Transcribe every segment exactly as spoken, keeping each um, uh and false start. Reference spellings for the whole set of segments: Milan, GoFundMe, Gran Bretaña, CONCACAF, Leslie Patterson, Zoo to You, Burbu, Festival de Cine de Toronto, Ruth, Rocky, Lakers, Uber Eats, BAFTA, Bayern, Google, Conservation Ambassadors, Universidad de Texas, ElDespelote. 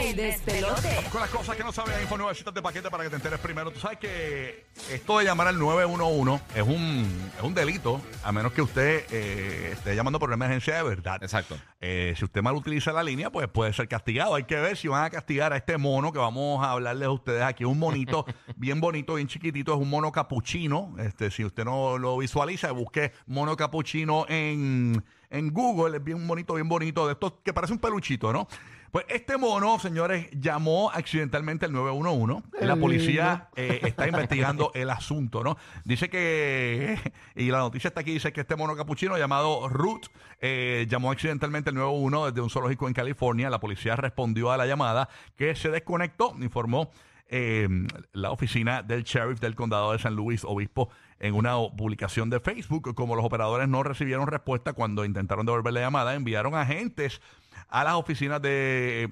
¡Ey, despelote! Con las cosas que no sabes, Info Universidad de Paquete para que te enteres primero. Tú sabes que esto de llamar al nueve uno uno es un, es un delito, a menos que usted eh, esté llamando por una emergencia de verdad. Exacto. Eh, si usted mal utiliza la línea, pues puede ser castigado. Hay que ver si van a castigar a este mono que vamos a hablarles a ustedes aquí. Un monito bien bonito, bien chiquitito. Es un mono capuchino. Este, si usted no lo visualiza, busque mono capuchino en... en Google, es bien bonito, bien bonito, de estos que parece un peluchito, ¿no? Pues este mono, señores, llamó accidentalmente al nueve uno uno. La policía eh, está investigando el asunto, ¿no? Dice que, y la noticia está aquí, dice que este mono capuchino llamado Ruth eh, llamó accidentalmente al nueve uno uno desde un zoológico en California. La policía respondió a la llamada que se desconectó, informó eh, la oficina del sheriff del condado de San Luis Obispo en una publicación de Facebook. Como los operadores no recibieron respuesta cuando intentaron devolver la llamada, enviaron agentes a las oficinas de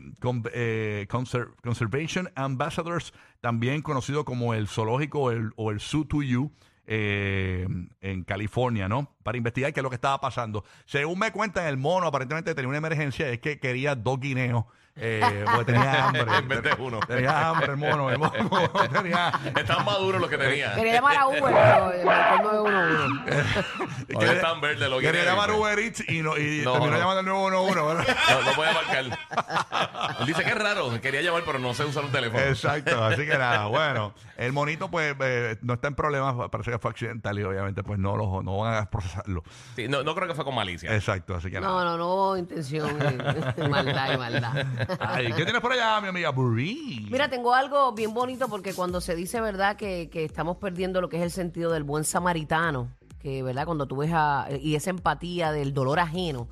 eh, Conservation Ambassadors, también conocido como el zoológico el, o el Zoo to You, eh, en California, ¿no? Para investigar qué es lo que estaba pasando. Según me cuentan, el mono aparentemente tenía una emergencia, es que quería dos guineos. Eh, porque tenía hambre. En vez de uno. Tenía hambre, el mono. El mono tenía... Están maduros los que tenía. Quería llamar a Uber, pero no uno uno. Quería tan verde lo que quería llamar a Uber Eats y, no, y no, terminó no. llamando al nueve uno uno. No, no podía marcar. Él dice que es raro, quería llamar, pero no sé usar un teléfono. Exacto, así que nada. Bueno, el monito, pues, eh, no está en problemas. Parece que fue accidental y obviamente, pues, no, lo, no van a procesarlo. Sí, no, no creo que fue con malicia. Exacto, así que nada. No, no, no hubo intención. Maldad y maldad. Ay, ¿qué tienes por allá, mi amiga Burbu? Mira, tengo algo bien bonito porque cuando se dice, ¿verdad?, que, que estamos perdiendo lo que es el sentido del buen samaritano, que, ¿verdad?, cuando tú ves a, y esa empatía del dolor ajeno,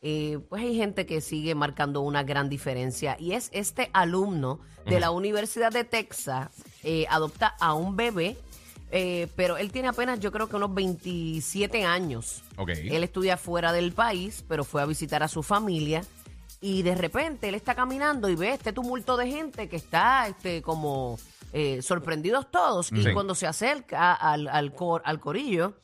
eh, pues hay gente que sigue marcando una gran diferencia. Y es este alumno de la Universidad de Texas, eh, adopta a un bebé, eh, pero él tiene apenas, yo creo que unos veintisiete años. Okay. Él estudia fuera del país, pero fue a visitar a su familia. Y de repente él está caminando y ve este tumulto de gente que está este, como eh, sorprendidos todos. Sí. Y cuando se acerca al, al, cor, al corillo,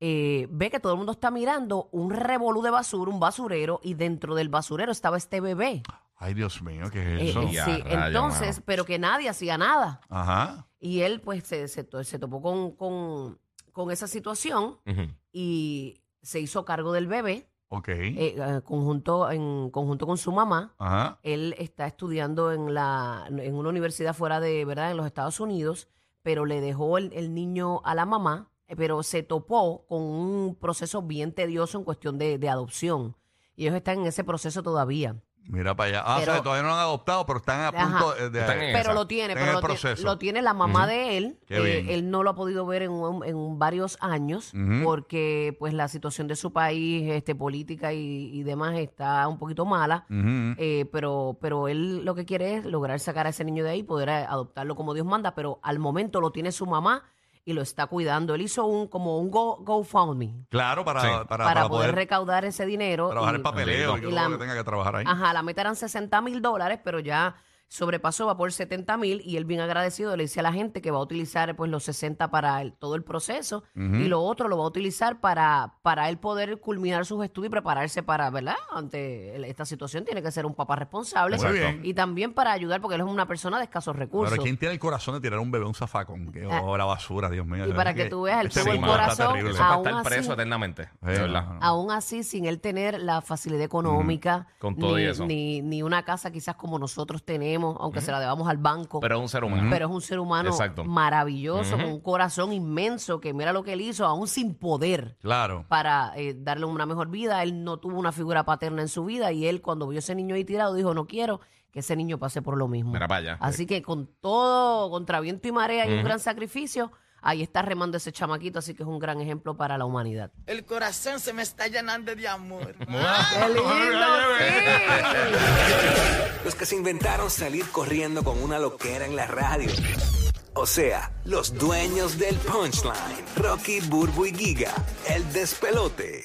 eh, ve que todo el mundo está mirando un revolú de basura, un basurero, y dentro del basurero estaba este bebé. Ay, Dios mío, ¿qué es eso? Eh, ya, sí, rayo, entonces, mano. Pero que nadie hacía nada. Ajá. Y él pues se, se, se topó con, con, con esa situación. Uh-huh. Y se hizo cargo del bebé. Okay. Eh, conjunto, en conjunto con su mamá. Ajá. Él está estudiando en la en una universidad fuera de, ¿verdad?, en los Estados Unidos, pero le dejó el, el niño a la mamá, pero se topó con un proceso bien tedioso en cuestión de, de adopción. Y ellos están en ese proceso todavía. Mira para allá. Ah, pero, o sea, todavía no lo han adoptado, pero están a ajá, punto de... de están pero esa, lo tiene, pero lo tiene, lo tiene la mamá. Uh-huh. De él. Eh, él no lo ha podido ver en, en varios años. Uh-huh. Porque pues la situación de su país, este, política y, y demás está un poquito mala. Uh-huh. eh, pero, pero él lo que quiere es lograr sacar a ese niño de ahí, poder adoptarlo como Dios manda, pero al momento lo tiene su mamá y lo está cuidando. Él hizo un como un go, GoFundMe. Claro, para, sí, para, para, para poder, poder recaudar ese dinero. Trabajar y, el papeleo, y, y la, que tenga que trabajar ahí. Ajá, la meta eran sesenta mil dólares, pero ya sobrepasó, va por setenta mil, y él bien agradecido le dice a la gente que va a utilizar pues los sesenta para el, todo el proceso. Uh-huh. Y lo otro lo va a utilizar para, para él poder culminar sus estudios y prepararse para, ¿verdad?, ante esta situación. Tiene que ser un papá responsable. Muy bien. Y también para ayudar, porque él es una persona de escasos recursos. Pero ¿quién tiene el corazón de tirar a un bebé a un zafacón? Que ah. oh, la basura, Dios mío. Y para que, que tú veas, él tuvo el corazón. Eso para estar así, preso eternamente. Sí, no. Aún así, sin él tener la facilidad económica, uh-huh, con todo ni, y eso. Ni, ni una casa quizás como nosotros tenemos, aunque uh-huh, se la debamos al banco. Pero es un ser humano. Pero es un ser humano. Exacto. Maravilloso, uh-huh, con un corazón inmenso, que mira lo que él hizo, aún sin poder. Claro. Para eh, darle una mejor vida. Él no tuvo una figura paterna en su vida y él, cuando vio a ese niño ahí tirado, dijo, no quiero que ese niño pase por lo mismo. Mira, vaya. Así que con todo, contra viento y marea, uh-huh, y un gran sacrificio, ahí está remando ese chamaquito, así que es un gran ejemplo para la humanidad. El corazón se me está llenando de amor. ¡Qué lindo! Sí. Los que se inventaron salir corriendo con una loquera en la radio. O sea, los dueños del punchline. Rocky, Burbu y Giga. El despelote.